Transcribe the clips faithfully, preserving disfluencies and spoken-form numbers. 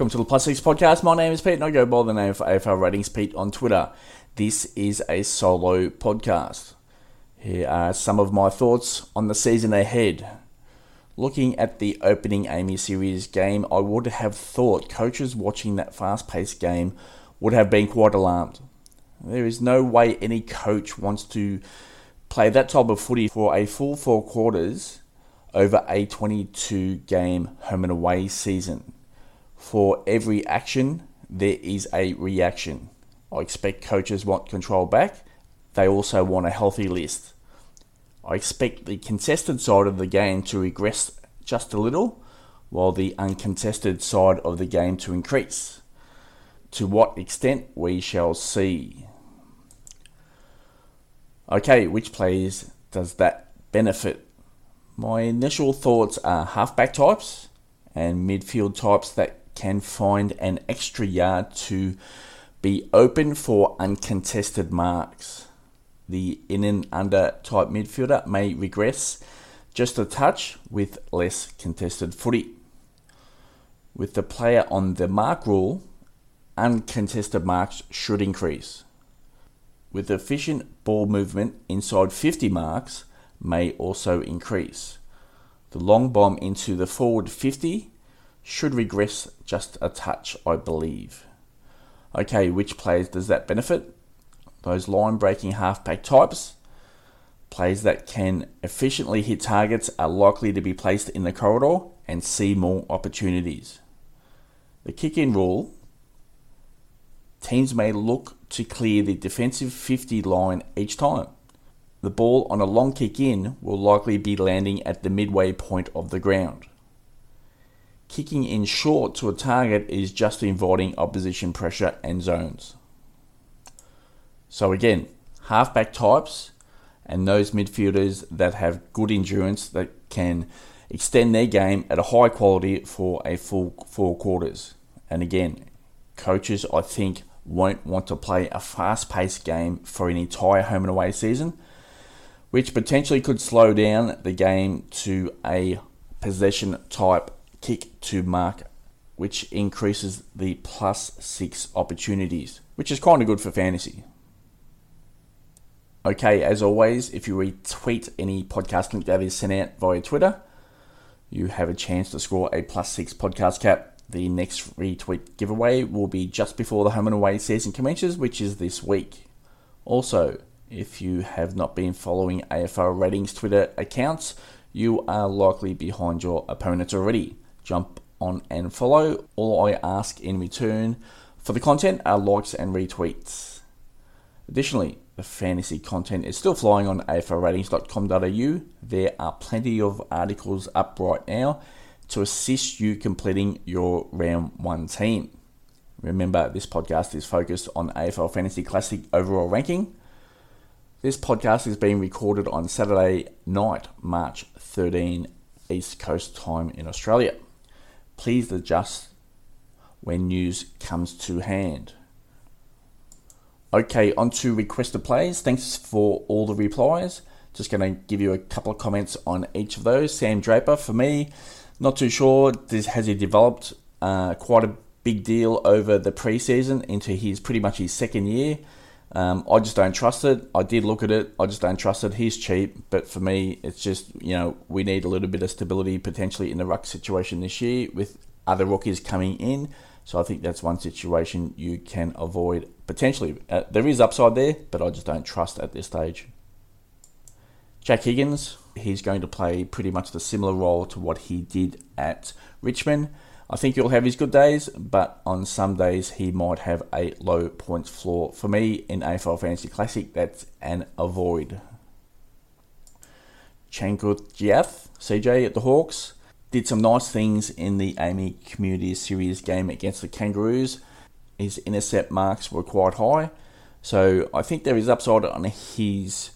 welcome to the Plus six Podcast. My name is Pete and I go by the name of A F L Ratings Pete on Twitter. This is a solo podcast. Here are some of my thoughts on the season ahead. Looking at the opening A M I Series game, I would have thought coaches watching that fast-paced game would have been quite alarmed. There is no way any coach wants to play that type of footy for a full four quarters over a twenty-two game home and away season. For every action, there is a reaction. I expect coaches want control back. They also want a healthy list. I expect the contested side of the game to regress just a little, while the uncontested side of the game to increase. To what extent, we shall see. Okay, which players does that benefit? My initial thoughts are halfback types and midfield types that can find an extra yard to be open for uncontested marks. The in and under type midfielder may regress just a touch with less contested footy. With the player on the mark rule, uncontested marks should increase. With efficient ball movement inside fifty marks may also increase. The long bomb into the forward fifty should regress just a touch, I believe. Okay, which players does that benefit? Those line-breaking halfback types, players that can efficiently hit targets are likely to be placed in the corridor and see more opportunities. The kick-in rule, teams may look to clear the defensive fifty line each time. The ball on a long kick-in will likely be landing at the midway point of the ground. Kicking in short to a target is just inviting opposition pressure and zones. So again, halfback types and those midfielders that have good endurance that can extend their game at a high quality for a full four quarters. And again, coaches, I think, won't want to play a fast-paced game for an entire home and away season, which potentially could slow down the game to a possession type kick to mark, which increases the plus six opportunities, which is kind of good for fantasy. Okay, as always, if you retweet any podcast link that is sent out via Twitter, you have a chance to score a plus six podcast cap. The next retweet giveaway will be just before the home and away season commences, which is this week. Also, if you have not been following A F L Ratings Twitter accounts, you are likely behind your opponents already. Jump on and follow. All I ask in return for the content are likes and retweets. Additionally, the fantasy content is still flying on a f l ratings dot com dot a u. There are plenty of articles up right now to assist you completing your round one team. Remember, this podcast is focused on A F L Fantasy Classic overall ranking. This podcast is being recorded on Saturday night, March thirteenth, East Coast time in Australia. Please adjust when news comes to hand. Okay, on to requested plays. Thanks for all the replies. Just going to give you a couple of comments on each of those. Sam Draper, for me, not too sure. This has he developed uh, quite a big deal over the preseason into his pretty much his second year. Um, I just don't trust it. I did look at it. I just don't trust it. He's cheap, but for me, it's just, you know, we need a little bit of stability potentially in the ruck situation this year with other rookies coming in. So I think that's one situation you can avoid potentially. Uh, there is upside there, but I just don't trust at this stage. Jack Higgins, he's going to play pretty much the similar role to what he did at Richmond. I think he'll have his good days, but on some days he might have a low points floor. For me, in A F L Fantasy Classic, that's an avoid. Changuth Giath, C J at the Hawks, did some nice things in the A M I Community Series game against the Kangaroos. His intercept marks were quite high. So I think there is upside on his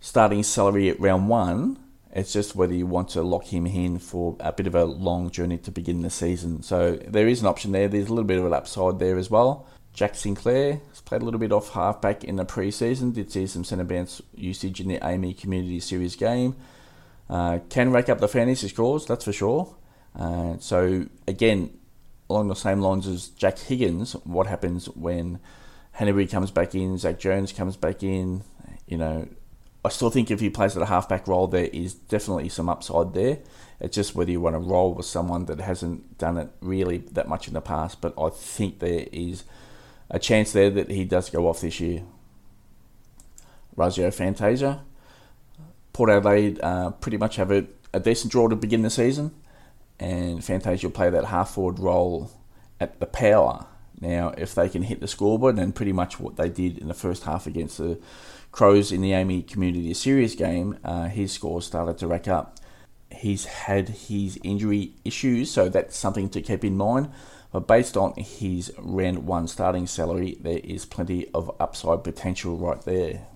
starting salary at round one. It's just whether you want to lock him in for a bit of a long journey to begin the season. So there is an option there. There's a little bit of an upside there as well. Jack Sinclair has played a little bit off halfback in the pre-season. Did see some centre bounce usage in the A M I Community Series game. Uh, can rack up the fantasy scores, that's for sure. Uh, so again, along the same lines as Jack Higgins, what happens when Hanbury comes back in, Zach Jones comes back in, you know, I still think if he plays at a halfback role, there is definitely some upside there. It's just whether you want to roll with someone that hasn't done it really that much in the past, but I think there is a chance there that he does go off this year. Razio Fantasia. Port Adelaide uh, pretty much have a, a decent draw to begin the season, and Fantasia will play that half-forward role at the power. Now, if they can hit the scoreboard, and pretty much what they did in the first half against the Crows in the A M I Community Series game, uh, his scores started to rack up. He's had his injury issues, so that's something to keep in mind. But based on his round one starting salary, there is plenty of upside potential right there.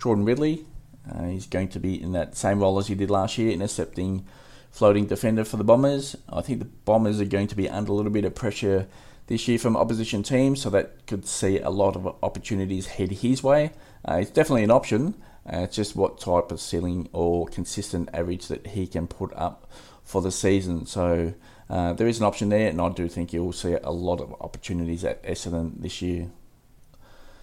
Jordan Ridley, uh, he's going to be in that same role as he did last year, intercepting floating defender for the Bombers. I think the Bombers are going to be under a little bit of pressure this year from opposition teams, so that could see a lot of opportunities head his way. Uh, it's definitely an option. Uh, it's just what type of ceiling or consistent average that he can put up for the season. So uh, there is an option there, and I do think you'll see a lot of opportunities at Essendon this year.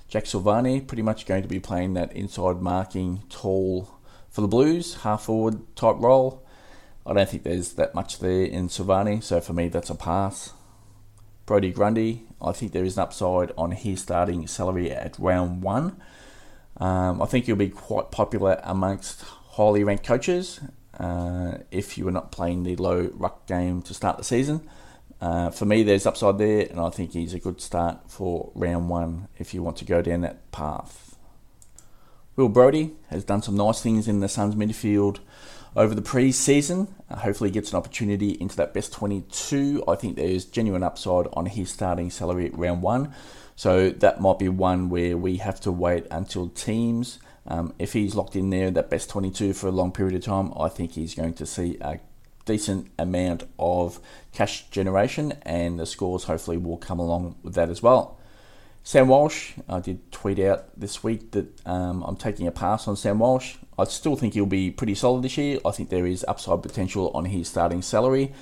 Jack Silvani pretty much going to be playing that inside marking tall for the Blues, half forward type role. I don't think there's that much there in Silvani, so for me that's a pass. Brodie Grundy, I think there is an upside on his starting salary at round one. Um, I think he'll be quite popular amongst highly ranked coaches uh, if you were not playing the low ruck game to start the season. Uh, for me, there's upside there, and I think he's a good start for round one if you want to go down that path. Will Brodie has done some nice things in the Suns midfield over the pre-season. Uh, hopefully gets an opportunity into that best twenty-two. I think there's genuine upside on his starting salary at round one. So that might be one where we have to wait until teams. Um, if he's locked in there, that best twenty-two for a long period of time, I think he's going to see a decent amount of cash generation, and the scores hopefully will come along with that as well. Sam Walsh, I did tweet out this week that um, I'm taking a pass on Sam Walsh. I still think he'll be pretty solid this year. I think there is upside potential on his starting salary.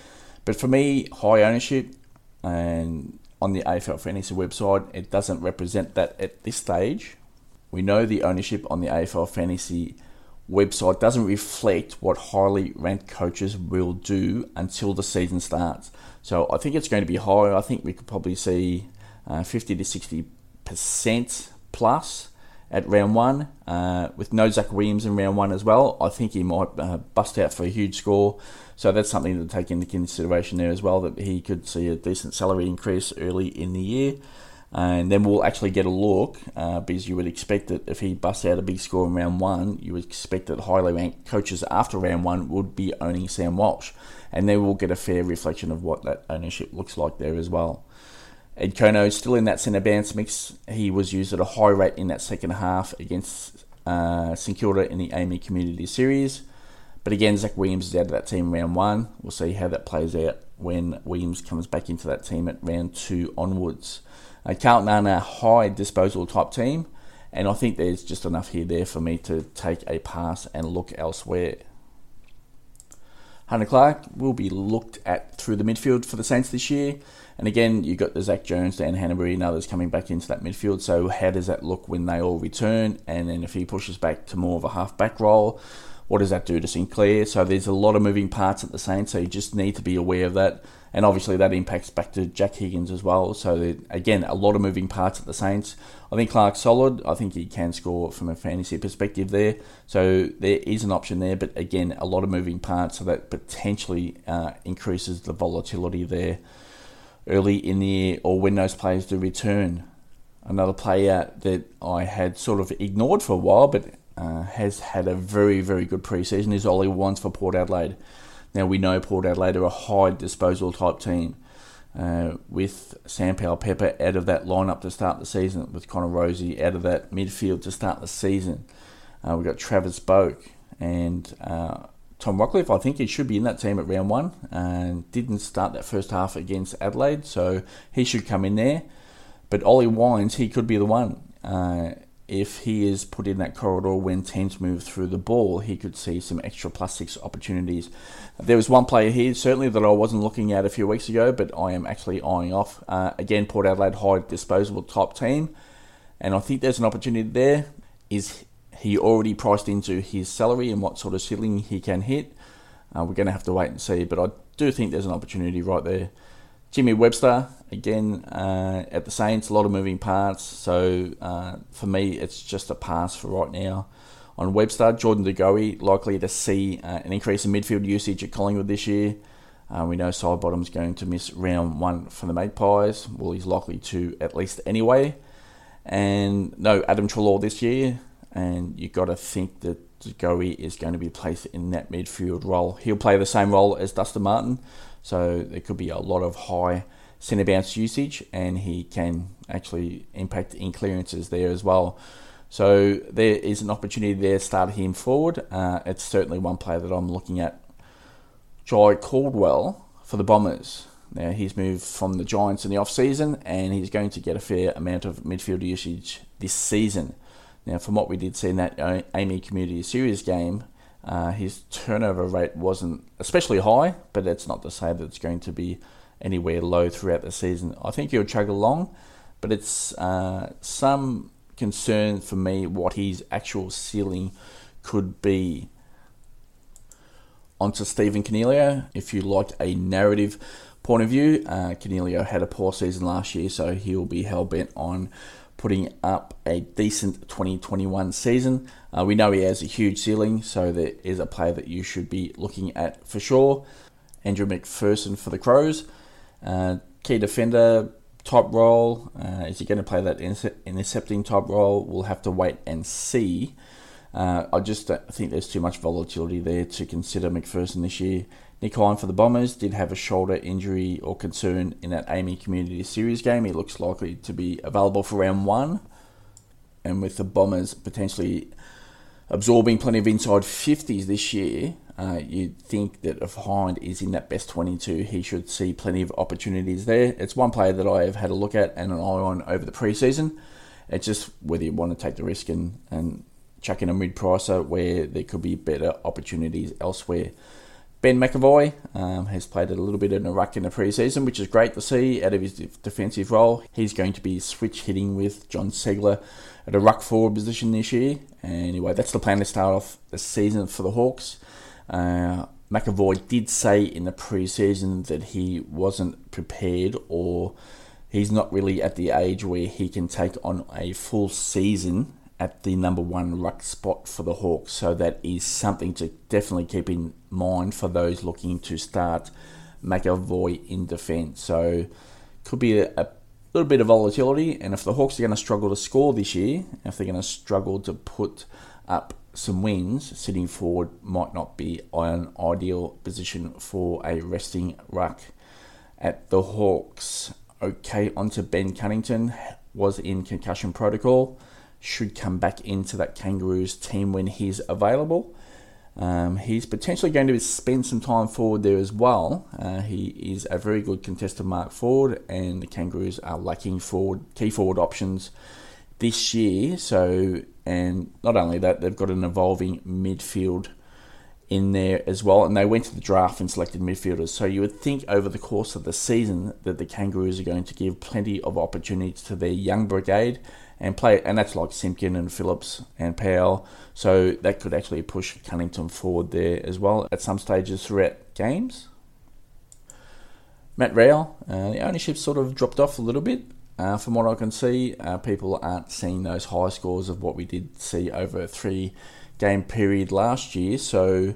But for me, high ownership and on the A F L Fantasy website, it doesn't represent that at this stage. We know the ownership on the A F L Fantasy website doesn't reflect what highly ranked coaches will do until the season starts. So I think it's going to be high. I think we could probably see uh, fifty to sixty percent plus at round one. Uh, with no Zach Williams in round one as well, I think he might uh, bust out for a huge score. So that's something to take into consideration there as well, that he could see a decent salary increase early in the year. And then we'll actually get a look, uh, because you would expect that if he busts out a big score in round one, you would expect that highly ranked coaches after round one would be owning Sam Walsh. And then we'll get a fair reflection of what that ownership looks like there as well. Ed Kono is still in that centre bounce mix. He was used at a high rate in that second half against uh, St Kilda in the A M I Community Series. But again, Zach Williams is out of that team round one. We'll see how that plays out when Williams comes back into that team at round two onwards. Uh, Carlton are a high disposal type team, and I think there's just enough here there for me to take a pass and look elsewhere. Hunter Clark will be looked at through the midfield for the Saints this year. And again, you've got the Zach Jones, Dan Hanbury and others coming back into that midfield. So how does that look when they all return? And then if he pushes back to more of a half-back role, what does that do to Sinclair? So there's a lot of moving parts at the Saints, so you just need to be aware of that. And obviously that impacts back to Jack Higgins as well. So again, a lot of moving parts at the Saints. I think Clark's solid. I think he can score from a fantasy perspective there. So there is an option there, but again, a lot of moving parts, so that potentially uh, increases the volatility there early in the year or when those players do return. Another player that I had sort of ignored for a while, but Uh, has had a very, very good pre-season is Ollie Wands for Port Adelaide. Now, we know Port Adelaide are a high disposal type team. Uh, with Sam Powell-Pepper out of that lineup to start the season, with Connor Rosie out of that midfield to start the season. Uh, we've got Travis Boak and uh, Tom Rockcliffe. I think he should be in that team at round one, and didn't start that first half against Adelaide, so he should come in there. But Ollie Wines, he could be the one. Uh, if he is put in that corridor when teams move through the ball, he could see some extra plus six opportunities. There was one player here, certainly, that I wasn't looking at a few weeks ago, but I am actually eyeing off. Uh, again, Port Adelaide high disposable top team, and I think there's an opportunity there. Is he already priced into his salary and what sort of ceiling he can hit? Uh, we're going to have to wait and see, but I do think there's an opportunity right there. Jimmy Webster, again, uh, at the Saints, a lot of moving parts. So uh, for me, it's just a pass for right now. On Webster, Jordan De Goey, likely to see uh, an increase in midfield usage at Collingwood this year. Uh, we know Sidebottom's going to miss round one for the Magpies. Well, he's likely to at least anyway. And no Adam Treloar this year. And you've got to think that De Goey is going to be placed in that midfield role. He'll play the same role as Dustin Martin. So there could be a lot of high centre bounce usage, and he can actually impact in clearances there as well. So there is an opportunity there to start him forward. Uh, it's certainly one player that I'm looking at. Jai Caldwell for the Bombers. Now, he's moved from the Giants in the off-season, and he's going to get a fair amount of midfield usage this season. Now, from what we did see in that A M I Community Series game, Uh, his turnover rate wasn't especially high, but that's not to say that it's going to be anywhere low throughout the season. I think he'll chug along, but it's uh, some concern for me what his actual ceiling could be. On to Stephen Cornelio. If you like a narrative point of view, uh, Cornelio had a poor season last year, so he'll be hell-bent on putting up a decent twenty twenty-one season. Uh, we know he has a huge ceiling, so there is a player that you should be looking at for sure. Andrew McPherson for the Crows. Uh, key defender type role. Uh, is he going to play that intercepting type role? We'll have to wait and see. Uh, I just don't think there's too much volatility there to consider McPherson this year. Nick Hine for the Bombers did have a shoulder injury or concern in that A M I Community Series game. He looks likely to be available for round one. And with the Bombers potentially absorbing plenty of inside fifties this year, uh, you'd think that if Hind is in that best twenty-two, he should see plenty of opportunities there. It's one player that I have had a look at and an eye on over the preseason. It's just whether you want to take the risk and, and chuck in a mid-pricer where there could be better opportunities elsewhere. Ben McAvoy um, has played a little bit in a ruck in the preseason, which is great to see out of his defensive role. He's going to be switch hitting with John Segler at a ruck forward position this year. Anyway, that's the plan to start off the season for the Hawks. Uh, McAvoy did say in the preseason that he wasn't prepared, or he's not really at the age where he can take on a full season at the number one ruck spot for the Hawks. So that is something to definitely keep in mind for those looking to start McAvoy in defence. So could be a, a little bit of volatility. And if the Hawks are going to struggle to score this year, if they're going to struggle to put up some wins, sitting forward might not be an ideal position for a resting ruck at the Hawks. Okay, on to Ben Cunnington. Was in concussion protocol. Should come back into that Kangaroos team when he's available. Um, he's potentially going to spend some time forward there as well. Uh, he is a very good contested mark forward, and the Kangaroos are lacking forward key forward options this year. So, and not only that, they've got an evolving midfield in there as well, and they went to the draft and selected midfielders. So you would think over the course of the season that the Kangaroos are going to give plenty of opportunities to their young brigade and play, and that's like Simpkin and Phillips and Powell. So that could actually push Cunnington forward there as well at some stages throughout games. Matt Rowell, uh, the ownership sort of dropped off a little bit. Uh, from what I can see, uh, people aren't seeing those high scores of what we did see over a three-game period last year. So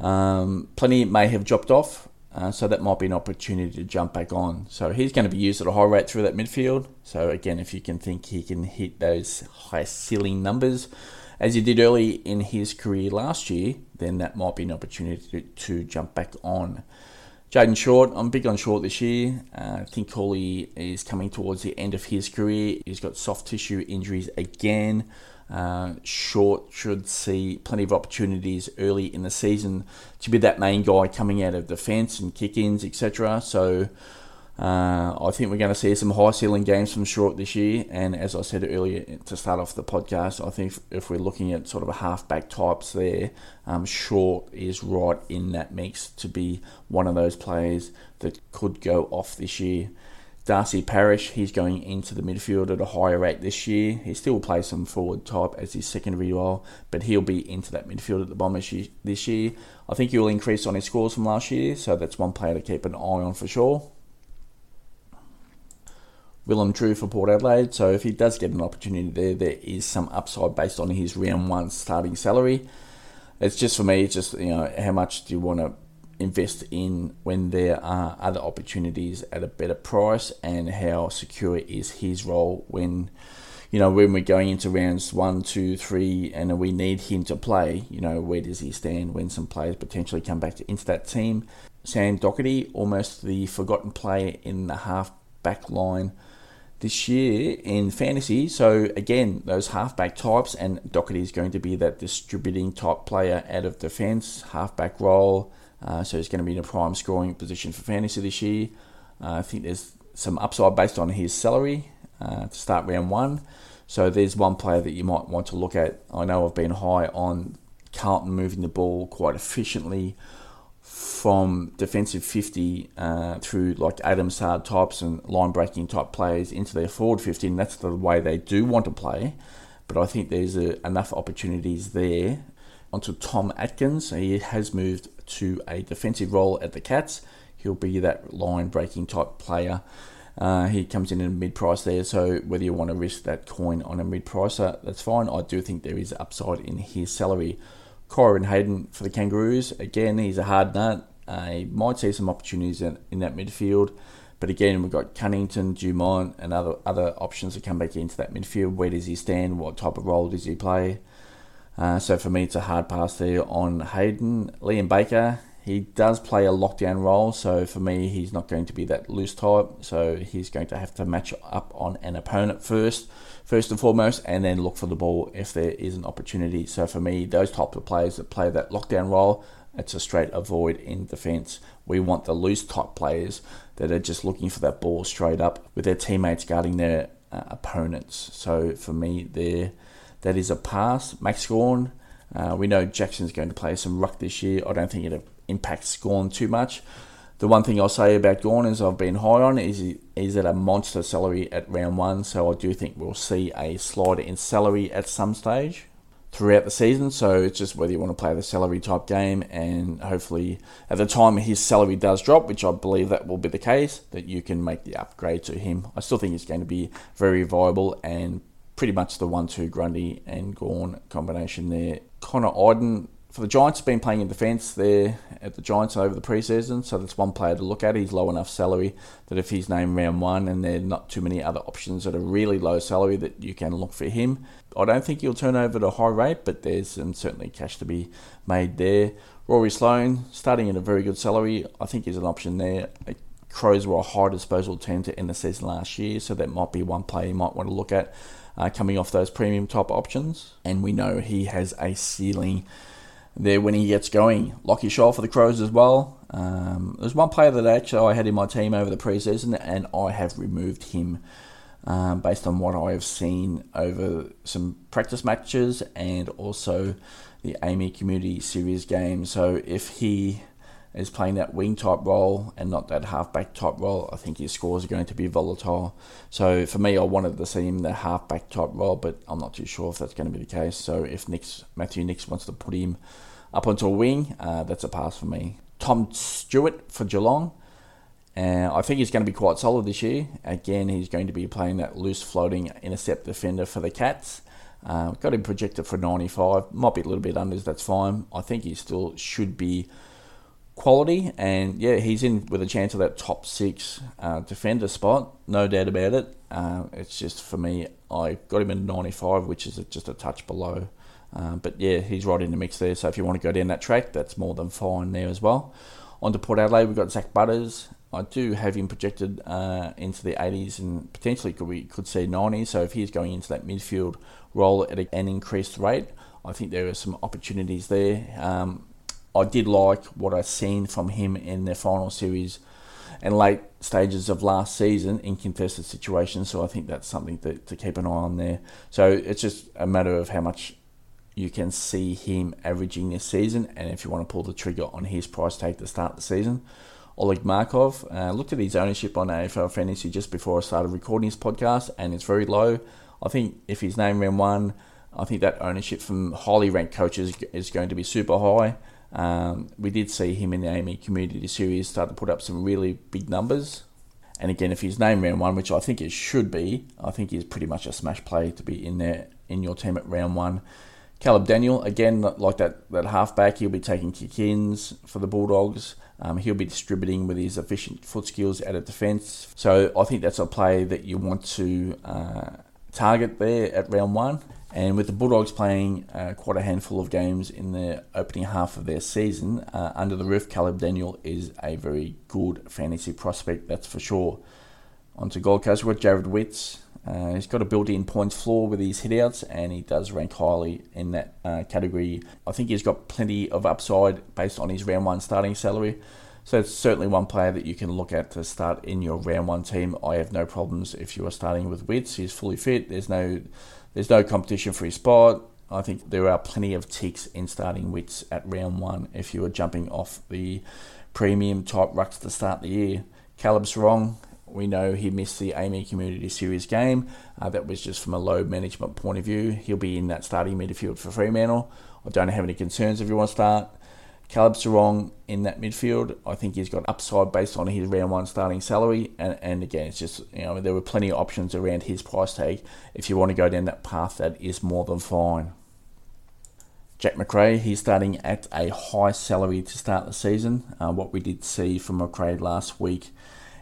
um, plenty may have dropped off. Uh, so that might be an opportunity to jump back on. So he's going to be used at a high rate through that midfield. So again, if you can think he can hit those high ceiling numbers, as he did early in his career last year, then that might be an opportunity to, to jump back on. Jaden Short, I'm big on Short this year. Uh, I think Hawley is coming towards the end of his career. He's got soft tissue injuries again. Uh, Short should see plenty of opportunities early in the season to be that main guy coming out of defence and kick-ins, et cetera. So Uh, I think we're going to see some high-ceiling games from Short this year, and as I said earlier to start off the podcast, I think if, if we're looking at sort of a halfback types there, um, Short is right in that mix to be one of those players that could go off this year. Darcy Parish, he's going into the midfield at a higher rate this year. He still plays some forward type as his secondary role, but he'll be into that midfield at the Bombers this year. I think he'll increase on his scores from last year, so that's one player to keep an eye on for sure. Willem Drew for Port Adelaide, so if he does get an opportunity there, there is some upside based on his round one starting salary. It's just for me, it's just, you know, how much do you want to invest in when there are other opportunities at a better price, and how secure is his role when, you know, when we're going into rounds one, two, three, and we need him to play, you know, where does he stand when some players potentially come back to, into that team? Sam Doherty, almost the forgotten player in the half-back line this year in fantasy. So again, those halfback types, and Doherty is going to be that distributing type player out of defence, halfback role. Uh, so he's going to be in a prime scoring position for fantasy this year. Uh, I think there's some upside based on his salary uh, to start round one. So there's one player that you might want to look at. I know I've been high on Carlton moving the ball quite efficiently from defensive fifty uh, through like Adam Sard types and line breaking type players into their forward fifteen. That's the way they do want to play. But I think there's a, enough opportunities there. Onto Tom Atkins. He has moved to a defensive role at the Cats. He'll be that line-breaking type player. Uh, he comes in at a mid-price there, so whether you want to risk that coin on a mid-pricer, that's fine. I do think there is upside in his salary. Kyron Hayden for the Kangaroos. Again, he's a hard nut. Uh, he might see some opportunities in, in that midfield. But again, we've got Cunnington, Dumont, and other, other options to come back into that midfield. Where does he stand? What type of role does he play? Uh, so for me, it's a hard pass there on Hayden. Liam Baker, he does play a lockdown role. So for me, he's not going to be that loose type. So he's going to have to match up on an opponent first, first and foremost, and then look for the ball if there is an opportunity. So for me, those types of players that play that lockdown role, it's a straight avoid in defence. We want the loose type players that are just looking for that ball straight up with their teammates guarding their uh, opponents. So for me, they're... That is a pass. Max Gawn, uh, we know Jackson's going to play some ruck this year. I don't think it impacts Gawn too much. The one thing I'll say about Gawn is I've been high on is he, he's at a monster salary at round one, so I do think we'll see a slide in salary at some stage throughout the season. So it's just whether you want to play the salary type game, and hopefully at the time his salary does drop, which I believe that will be the case, that you can make the upgrade to him. I still think he's going to be very viable and pretty much the one two Grundy and Gawn combination there. Connor Iden for the Giants has been playing in defence there at the Giants over the preseason, so that's one player to look at. He's low enough salary that if he's named round one and there are not too many other options at a really low salary, that you can look for him. I don't think he'll turn over at a high rate, but there's some certainly cash to be made there. Rory Sloane, starting at a very good salary, I think is an option there. Crows were a high disposal team to end the season last year, so that might be one player you might want to look at. Uh, coming off those premium type options, and we know he has a ceiling there when he gets going. Lockie Shaw for the Crows as well. Um, there's one player that actually I had in my team over the preseason, and I have removed him um, based on what I have seen over some practice matches and also the A M I Community Series game. So if he is playing that wing type role and not that halfback type role, I think his scores are going to be volatile. So for me, I wanted to see him in the halfback type role, but I'm not too sure if that's going to be the case. So if Nix, Matthew Nix wants to put him up onto a wing, uh, that's a pass for me. Tom Stewart for Geelong. Uh, I think he's going to be quite solid this year. Again, he's going to be playing that loose floating intercept defender for the Cats. Uh, got him projected for ninety-five. Might be a little bit unders, that's fine. I think he still should be quality, and yeah, he's in with a chance of that top six uh, defender spot, no doubt about it. Uh, it's just for me, I got him in ninety-five, which is just a touch below. Uh, but yeah, he's right in the mix there. So if you want to go down that track, that's more than fine there as well. On to Port Adelaide, we've got Zach Butters. I do have him projected uh, into the eighties and potentially could we could see ninety. So if he's going into that midfield role at an increased rate, I think there are some opportunities there. Um, I did like what I've seen from him in the final series and late stages of last season in contested situations. So I think that's something to, to keep an eye on there. So it's just a matter of how much you can see him averaging this season, and if you want to pull the trigger on his price tag to start the season. Oleg Markov, uh, looked at his ownership on A F L Fantasy just before I started recording this podcast, and it's very low. I think if his name ran one, I think that ownership from highly ranked coaches is going to be super high. Um, we did see him in the A M I Community Series start to put up some really big numbers. And again, if his name round one, which I think it should be, I think he's pretty much a smash play to be in there in your team at round one. Caleb Daniel, again, like that, that halfback, he'll be taking kick-ins for the Bulldogs. Um, he'll be distributing with his efficient foot skills out of defence. So I think that's a play that you want to uh, target there at round one. And with the Bulldogs playing uh, quite a handful of games in the opening half of their season, uh, under the roof, Caleb Daniel is a very good fantasy prospect, that's for sure. On to Gold Coast, we've got Jared Witts. Uh, he's got a built-in points floor with his hitouts, and he does rank highly in that uh, category. I think he's got plenty of upside based on his round one starting salary. So it's certainly one player that you can look at to start in your round one team. I have no problems if you are starting with Witts. He's fully fit. There's no... There's no competition for his spot. I think there are plenty of ticks in starting Witts at round one if you are jumping off the premium type rucks to start the year. Caleb Sarong, we know he missed the A M I Community Series game. Uh, that was just from a load management point of view. He'll be in that starting midfield for Fremantle. I don't have any concerns if you want to start Caleb Sarong in that midfield. I think he's got upside based on his round one starting salary. And, and again, it's just, you know, there were plenty of options around his price tag. If you want to go down that path, that is more than fine. Jack McRae, he's starting at a high salary to start the season. Uh, what we did see from McRae last week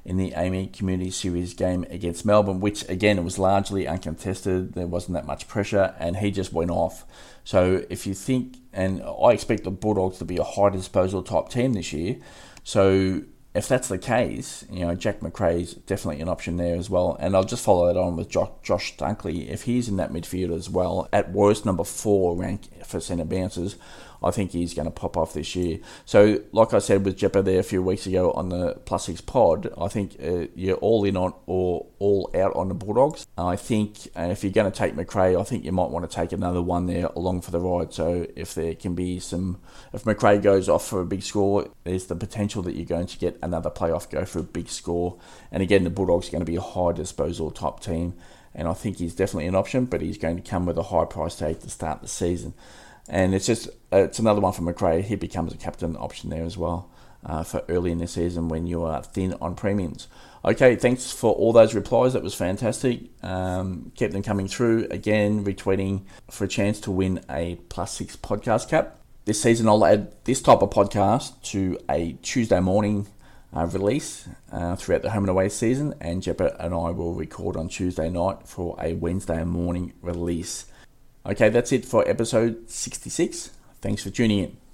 in the A M I Community Series game against Melbourne, which again, it was largely uncontested. There wasn't that much pressure, and he just went off. So if you think, and I expect the Bulldogs to be a high disposal type team this year. So if that's the case, you know, Jack McRae's definitely an option there as well. And I'll just follow that on with Josh Dunkley. If he's in that midfield as well, at worst number four rank for centre bounces, I think he's going to pop off this year. So, like I said with Jeppa there a few weeks ago on the Plus six pod, I think uh, you're all in on or all out on the Bulldogs. I think uh, if you're going to take McRae, I think you might want to take another one there along for the ride. So, if there can be some, if McRae goes off for a big score, there's the potential that you're going to get another playoff go for a big score. And again, the Bulldogs are going to be a high disposal type team. And I think he's definitely an option, but he's going to come with a high price tag to start the season. And it's just, it's another one for McRae. He becomes a captain option there as well uh, for early in the season when you are thin on premiums. Okay, thanks for all those replies. That was fantastic. Um, kept them coming through. Again, retweeting for a chance to win a Plus six podcast cap. This season, I'll add this type of podcast to a Tuesday morning uh, release uh, throughout the home and away season. And Jeppa and I will record on Tuesday night for a Wednesday morning release. Okay, that's it for episode sixty-six. Thanks for tuning in.